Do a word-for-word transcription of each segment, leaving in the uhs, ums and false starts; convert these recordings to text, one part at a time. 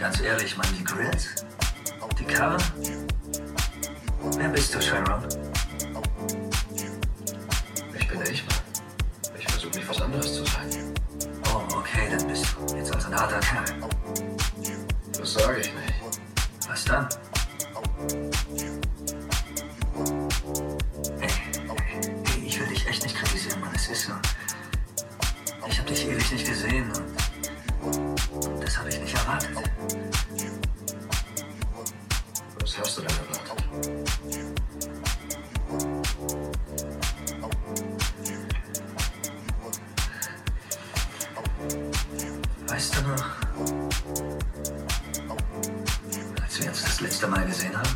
Ganz ehrlich, Mann, die Grills? Die Karre? Wer bist du, Sharon? Ich bin ich, Mann. Ich versuche nicht was anderes zu sein. Oh, okay, dann bist du jetzt als ein harter Kerl. Das sage ich nicht. Was dann? Ey, ich will dich echt nicht kritisieren, Mann, es ist so. Ich hab dich ewig nicht gesehen und das habe ich nicht erwartet. Was hast du denn erwartet? Weißt du noch, als wir uns das letzte Mal gesehen haben?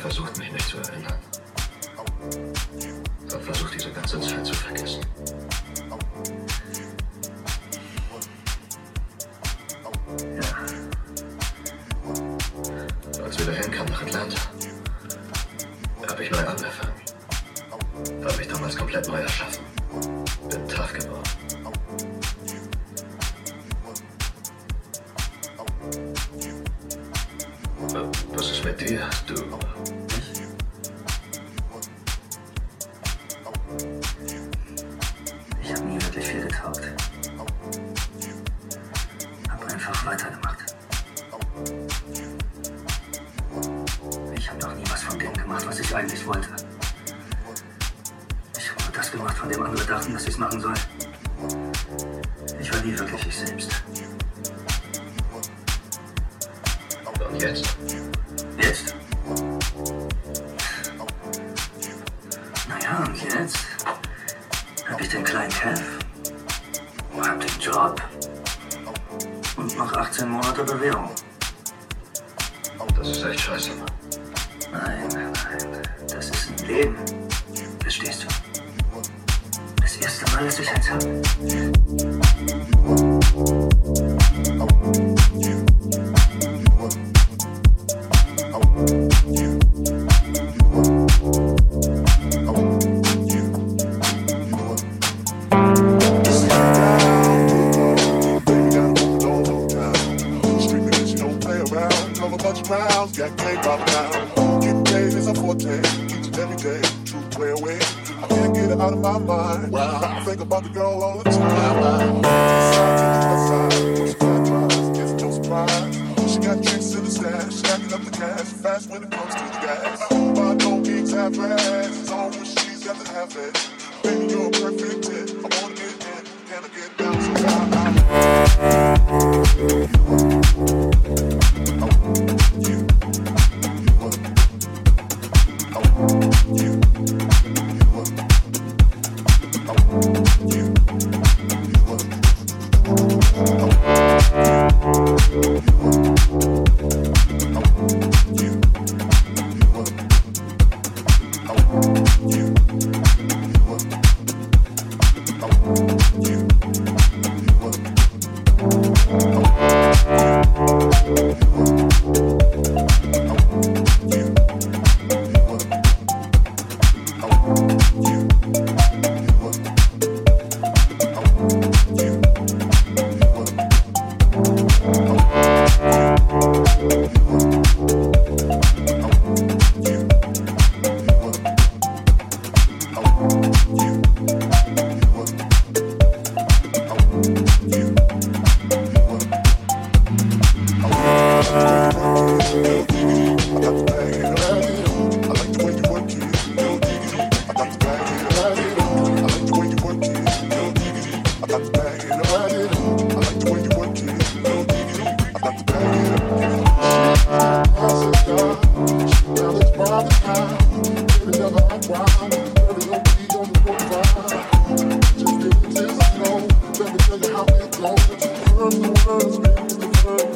Versucht mich nicht zu erinnern. Ich habe versucht, diese ganze Zeit zu vergessen. Ja. Als wir dahin kamen nach Atlanta, habe ich neu angefangen. Habe mich damals komplett neu erschaffen. Bin tough geworden. Was ist mit dir, du?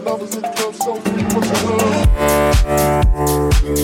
Love is in the club, so free for the love.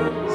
We'll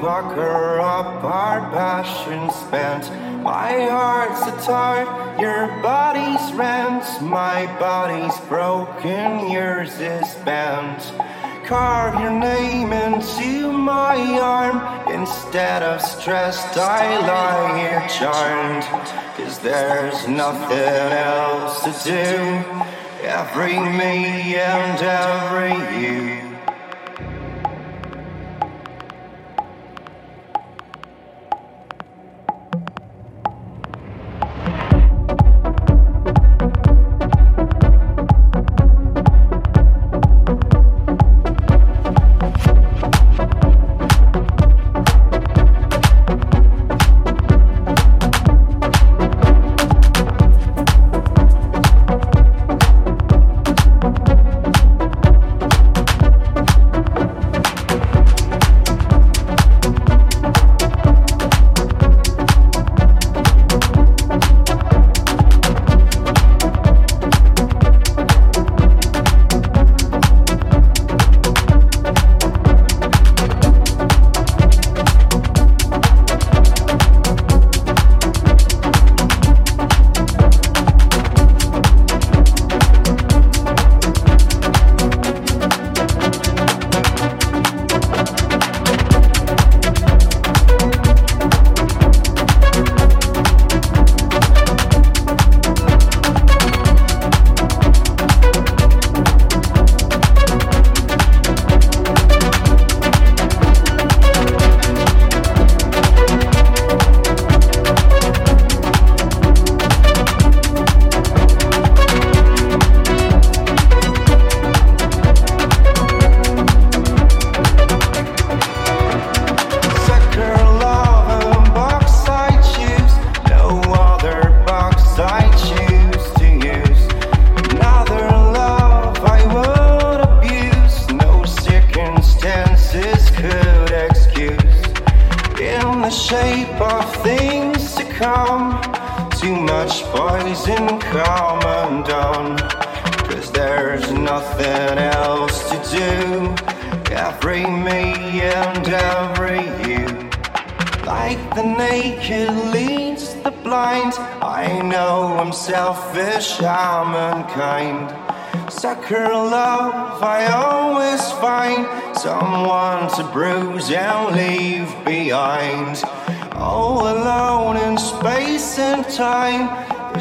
pucker up, our passion spent. My heart's a tart, your body's rent. My body's broken, yours is bent. Carve your name into my arm. Instead of stressed, I lie here charmed. Cause there's nothing else to do. Every me and every you.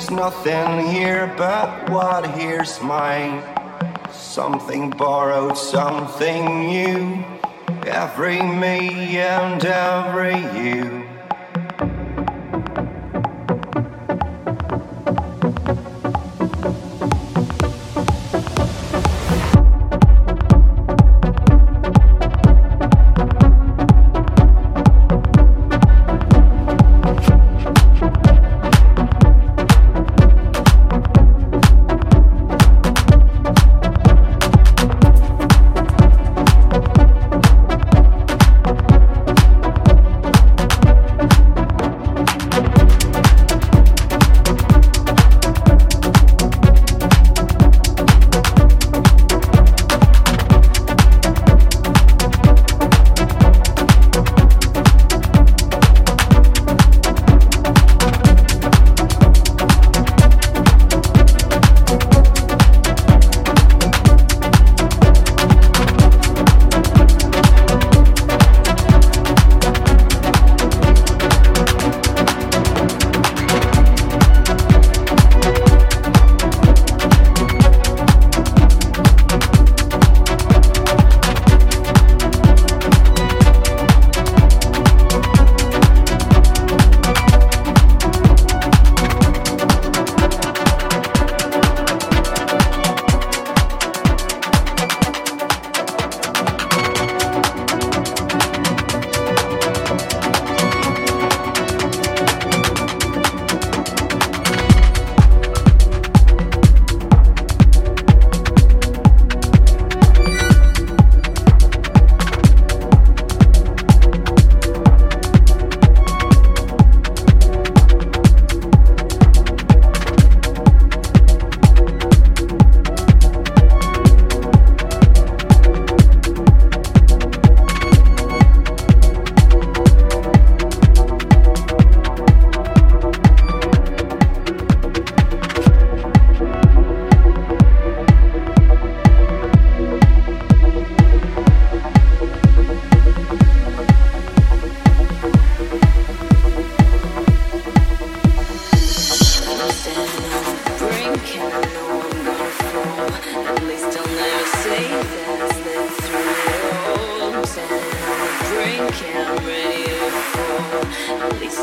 Nothing here but what here's mine. Something borrowed, something new. Every me and every you.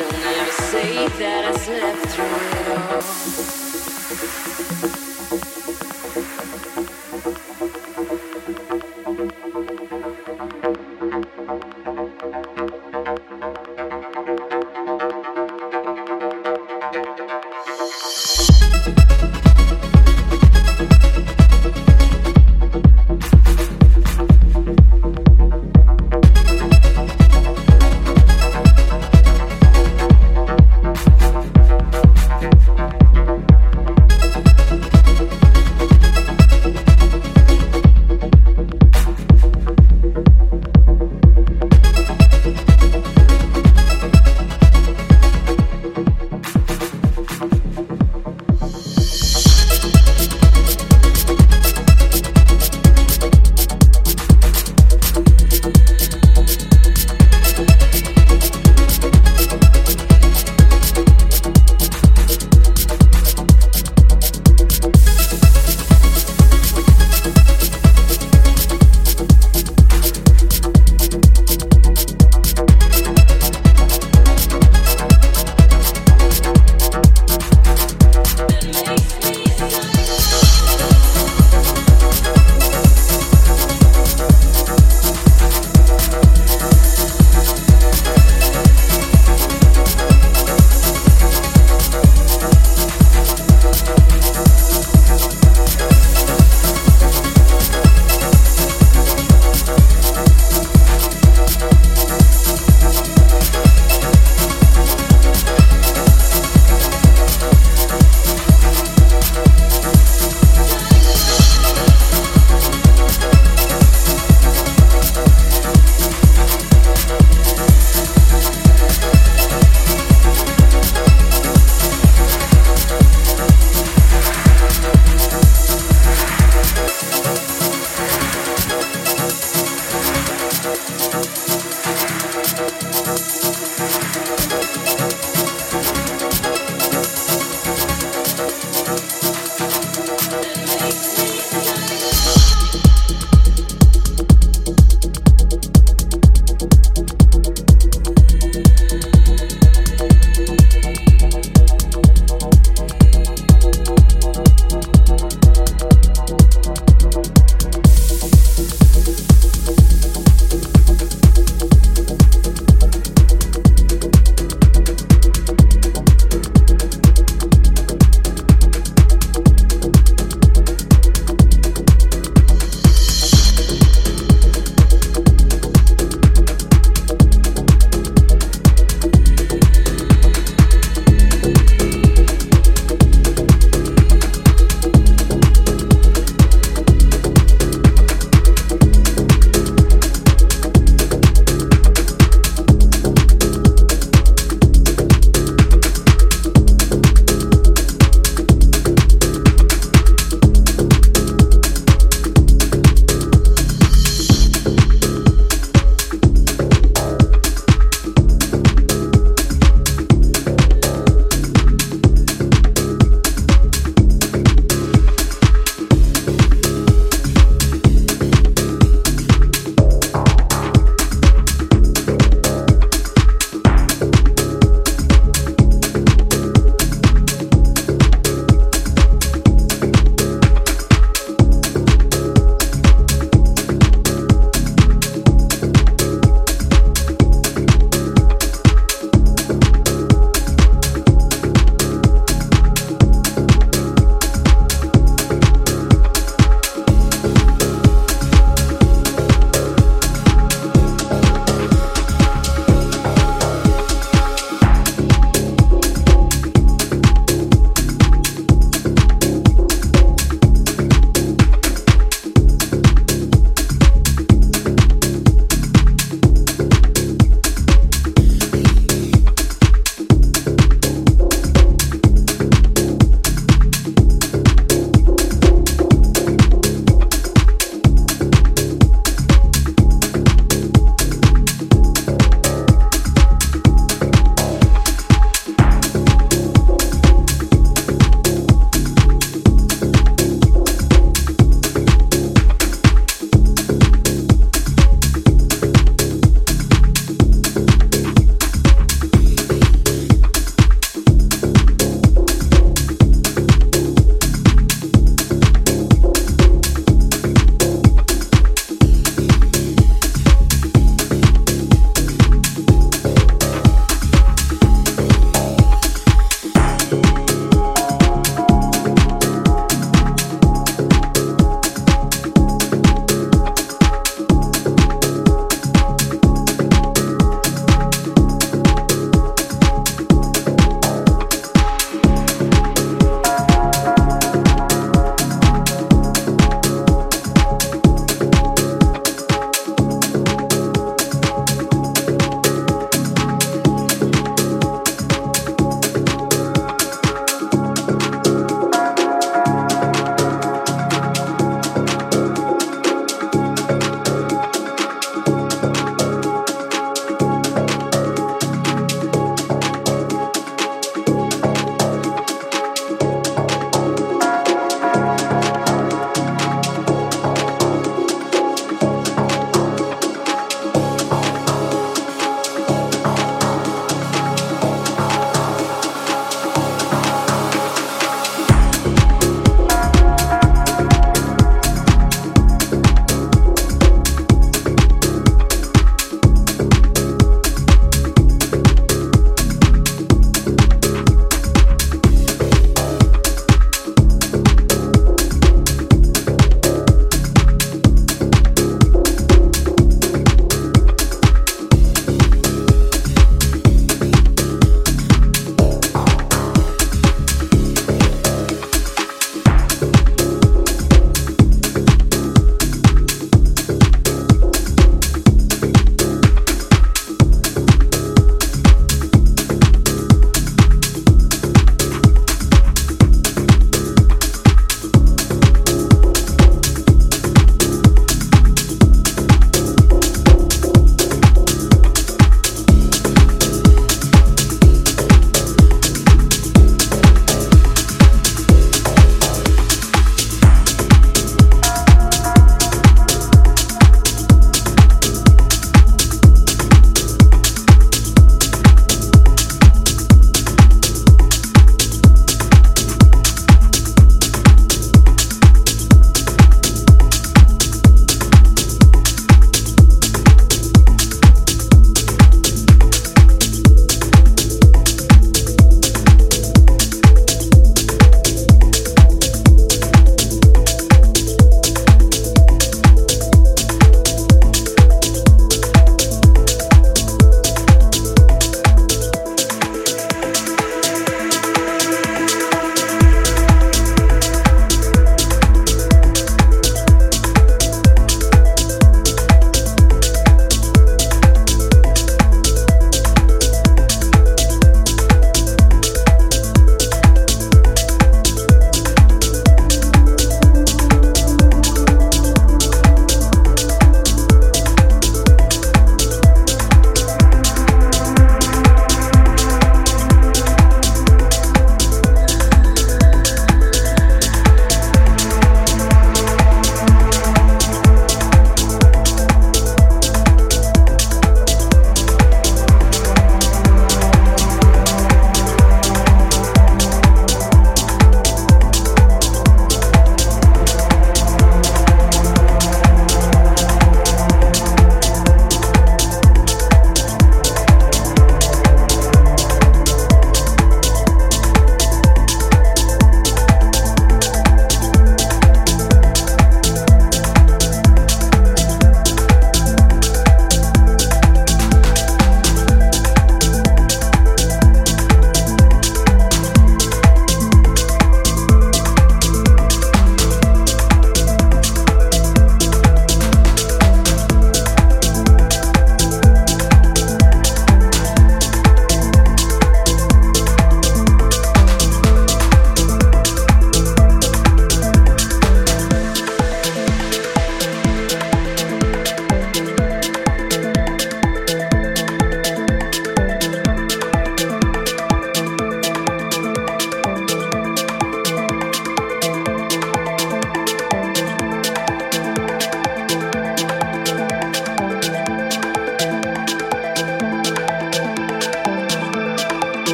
Don't ever say that I slept through it all.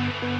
We'll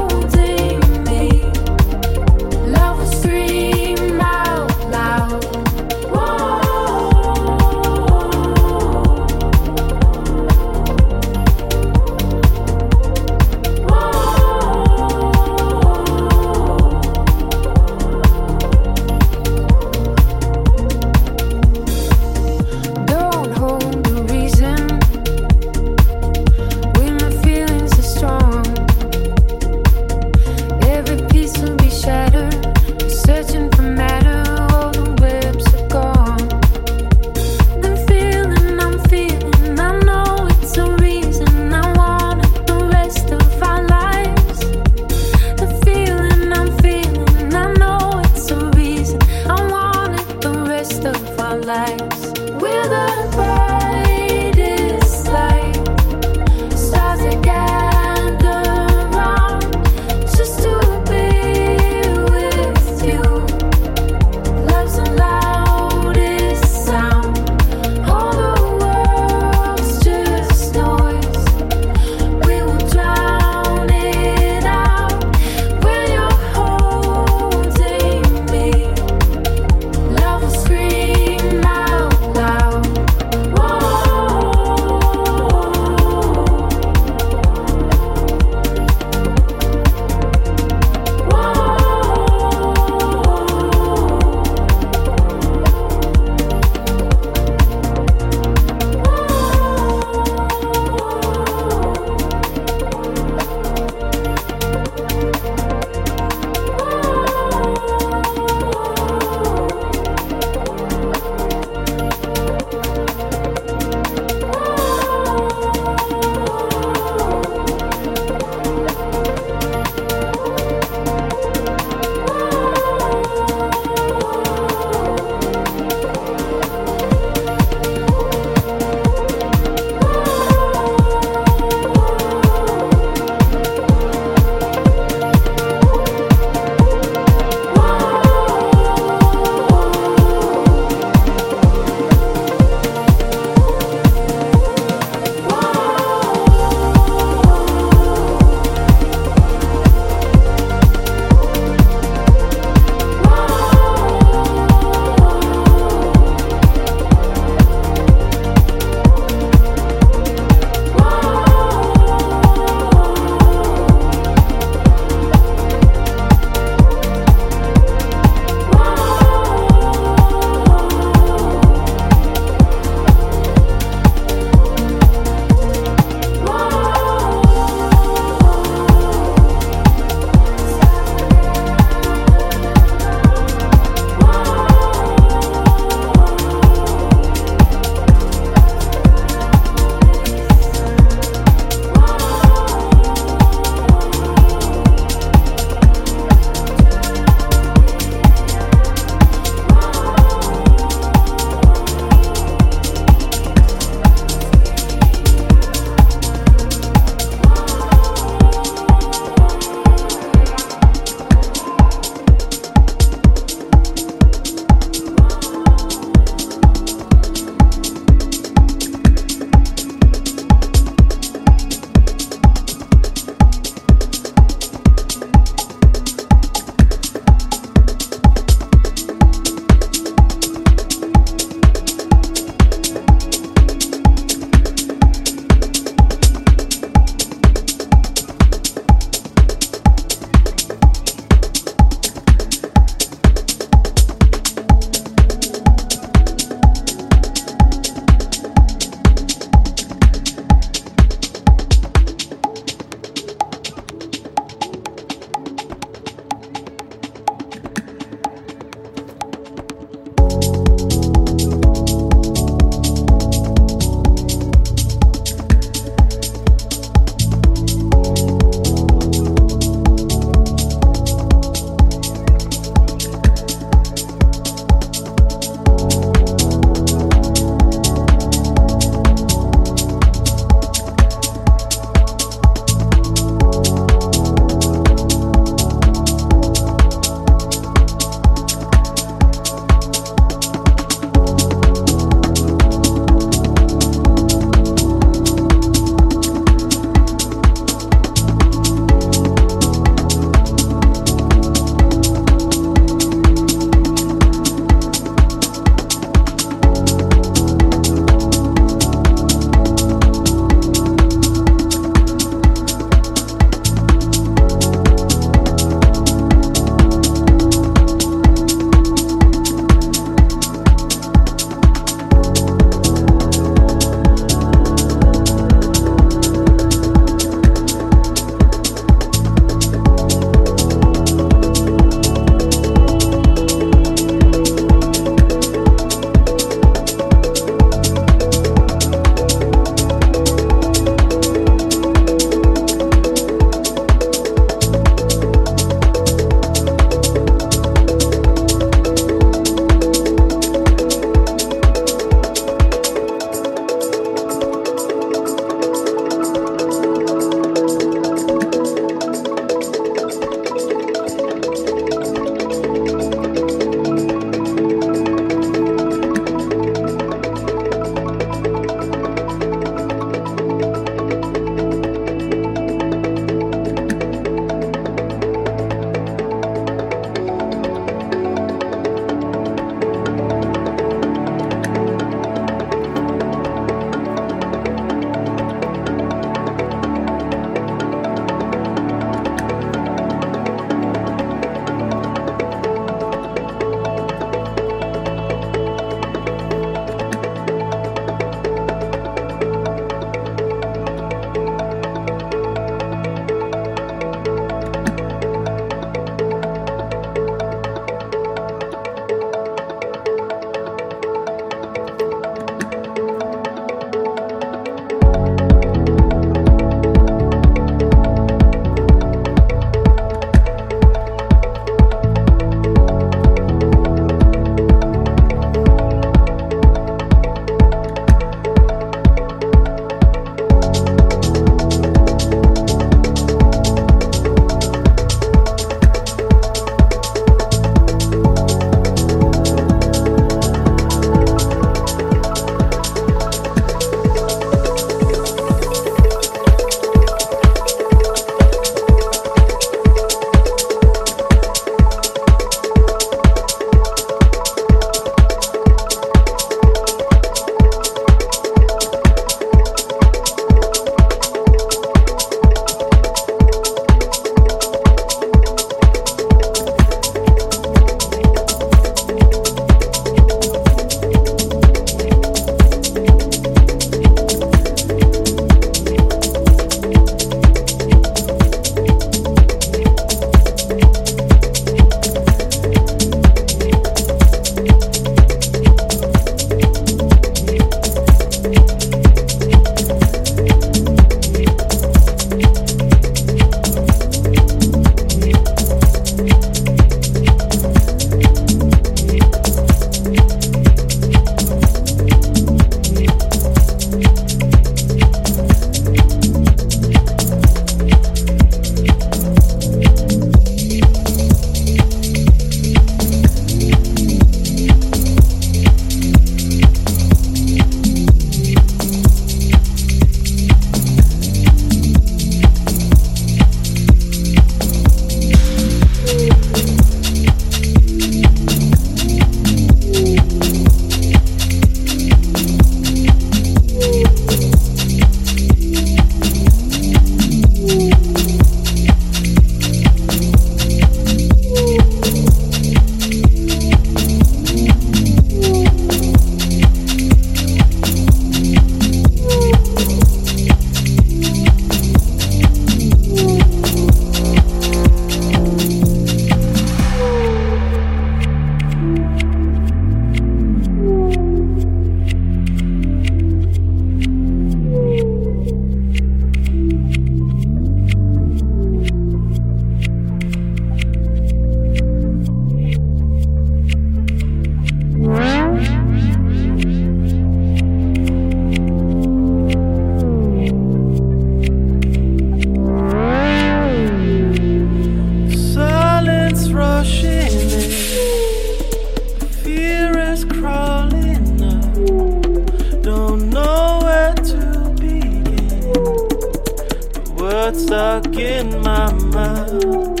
stuck in my mind.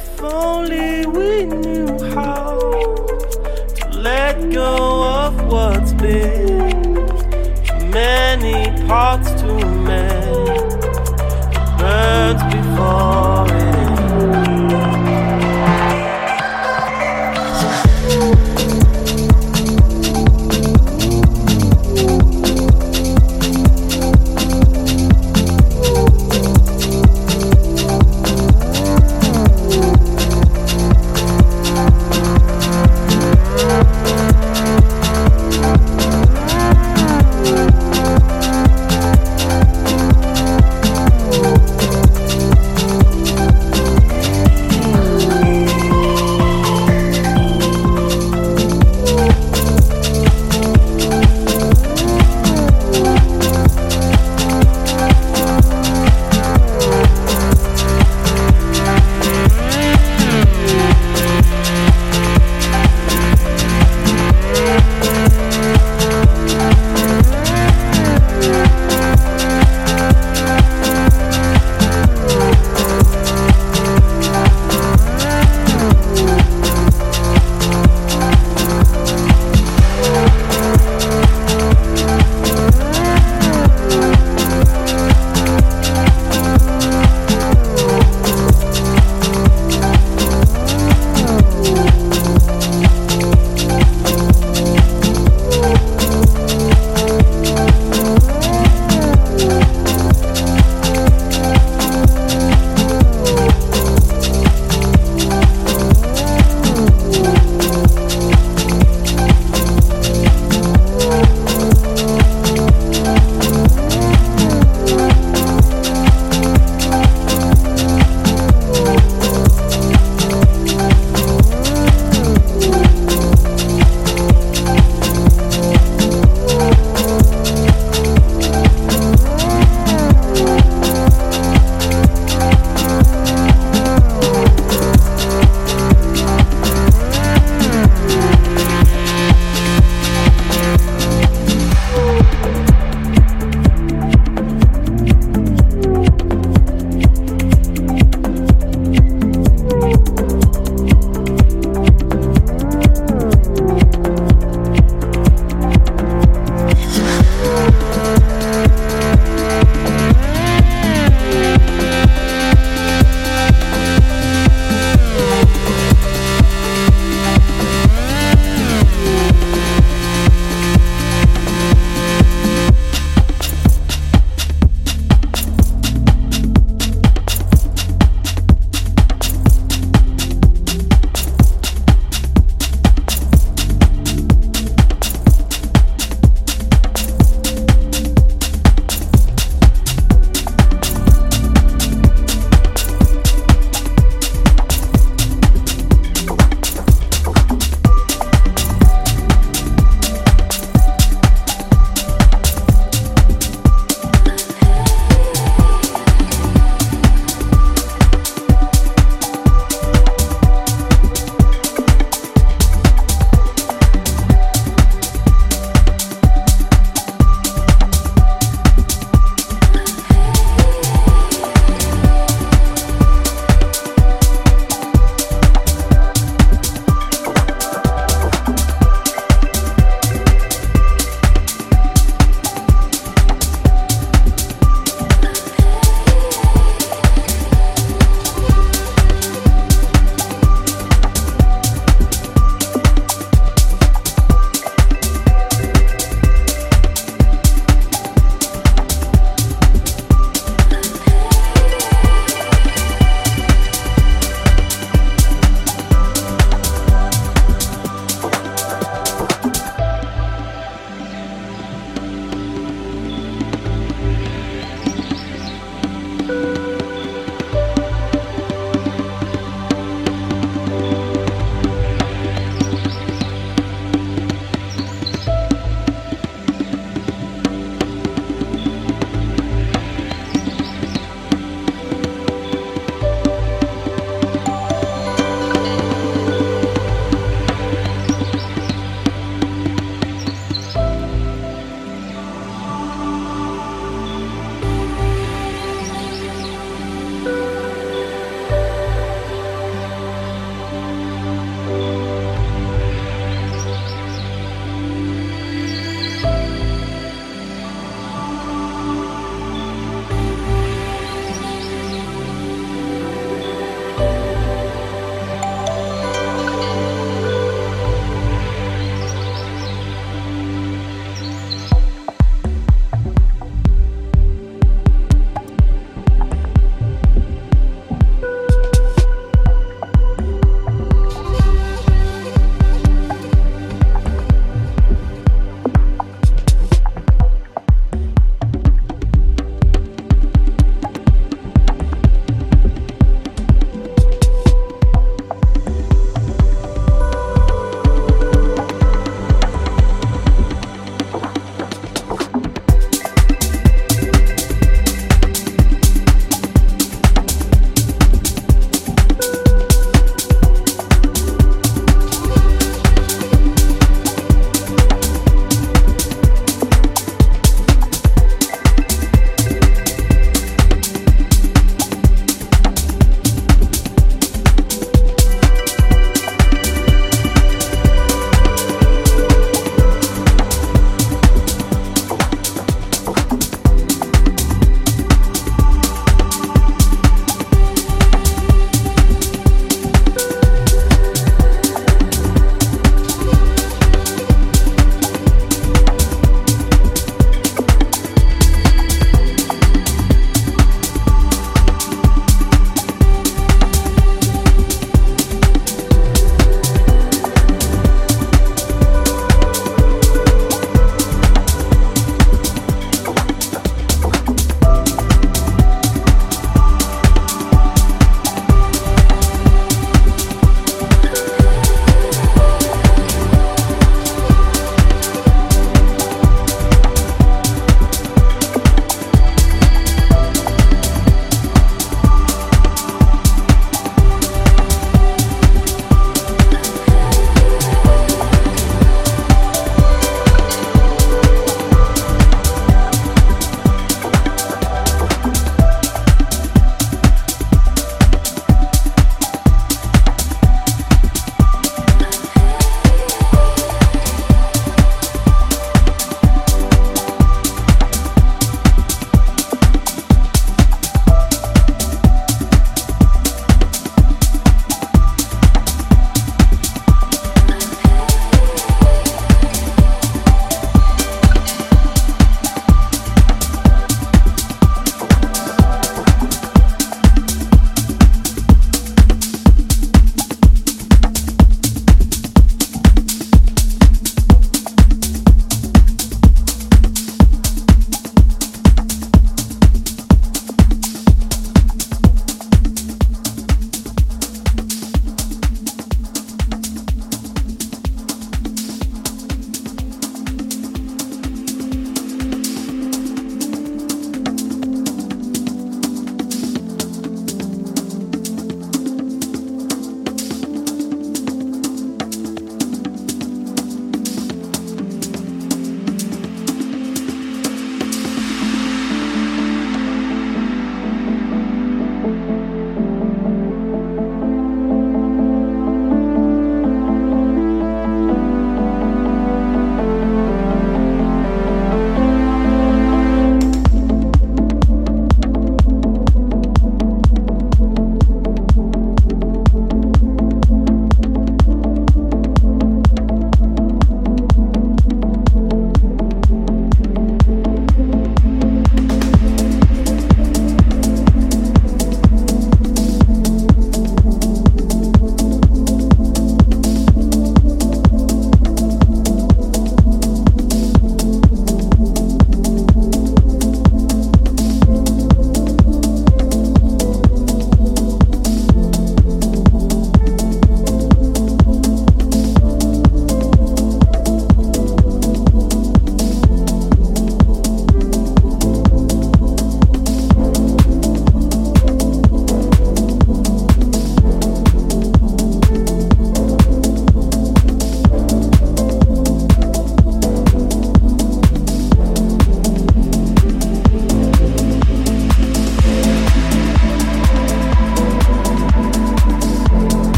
If only we knew how to let go of what's been. Many parts to mend, burns before it.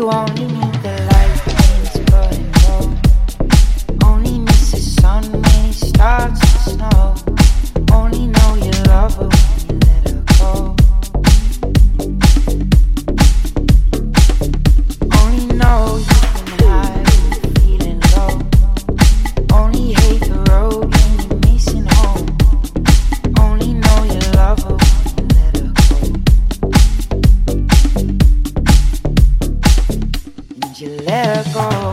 you only need the light when it's burning low. Only miss the sun when it starts to snow. Only know you love her when you let her go. Only know you can hide when you're feeling low. Only hate the road when you're missing home. Only know you love her. You let her go.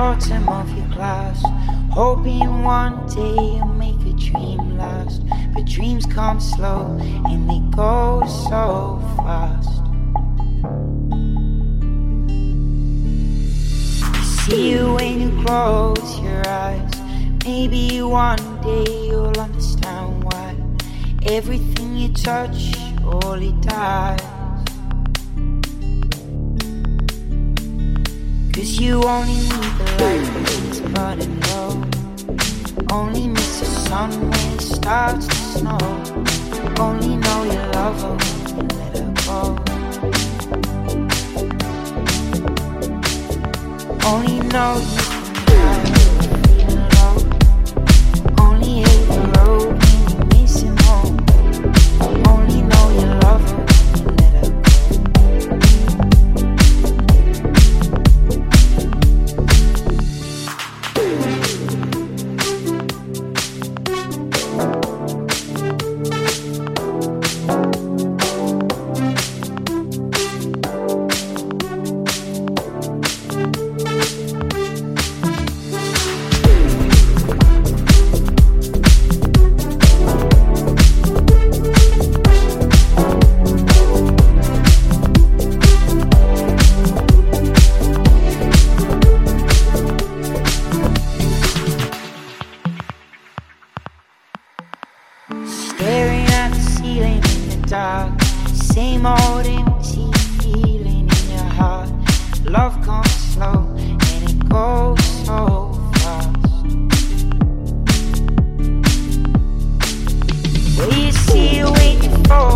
Bottom of your glass, hoping one day you'll make a dream last. But dreams come slow and they go so fast. I see you when you close your eyes. Maybe one day you'll understand why everything you touch surely dies. 'Cause you only need the light when it's burning low. Only miss the sun when it starts to snow. Only know you love her when you let her go. Only know you can die. Staring at the ceiling in the dark, same old empty feeling in your heart. Love comes slow and it goes so fast. Will you see you waiting for?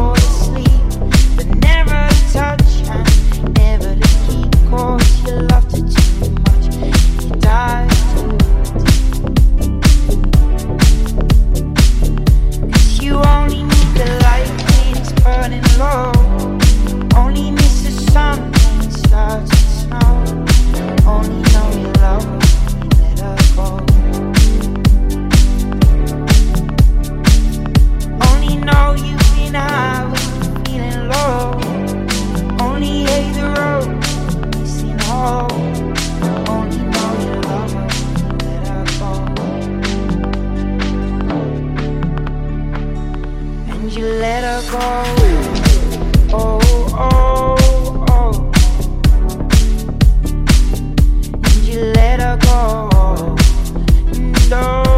You let her go. Oh, oh, oh. And you let her go. No.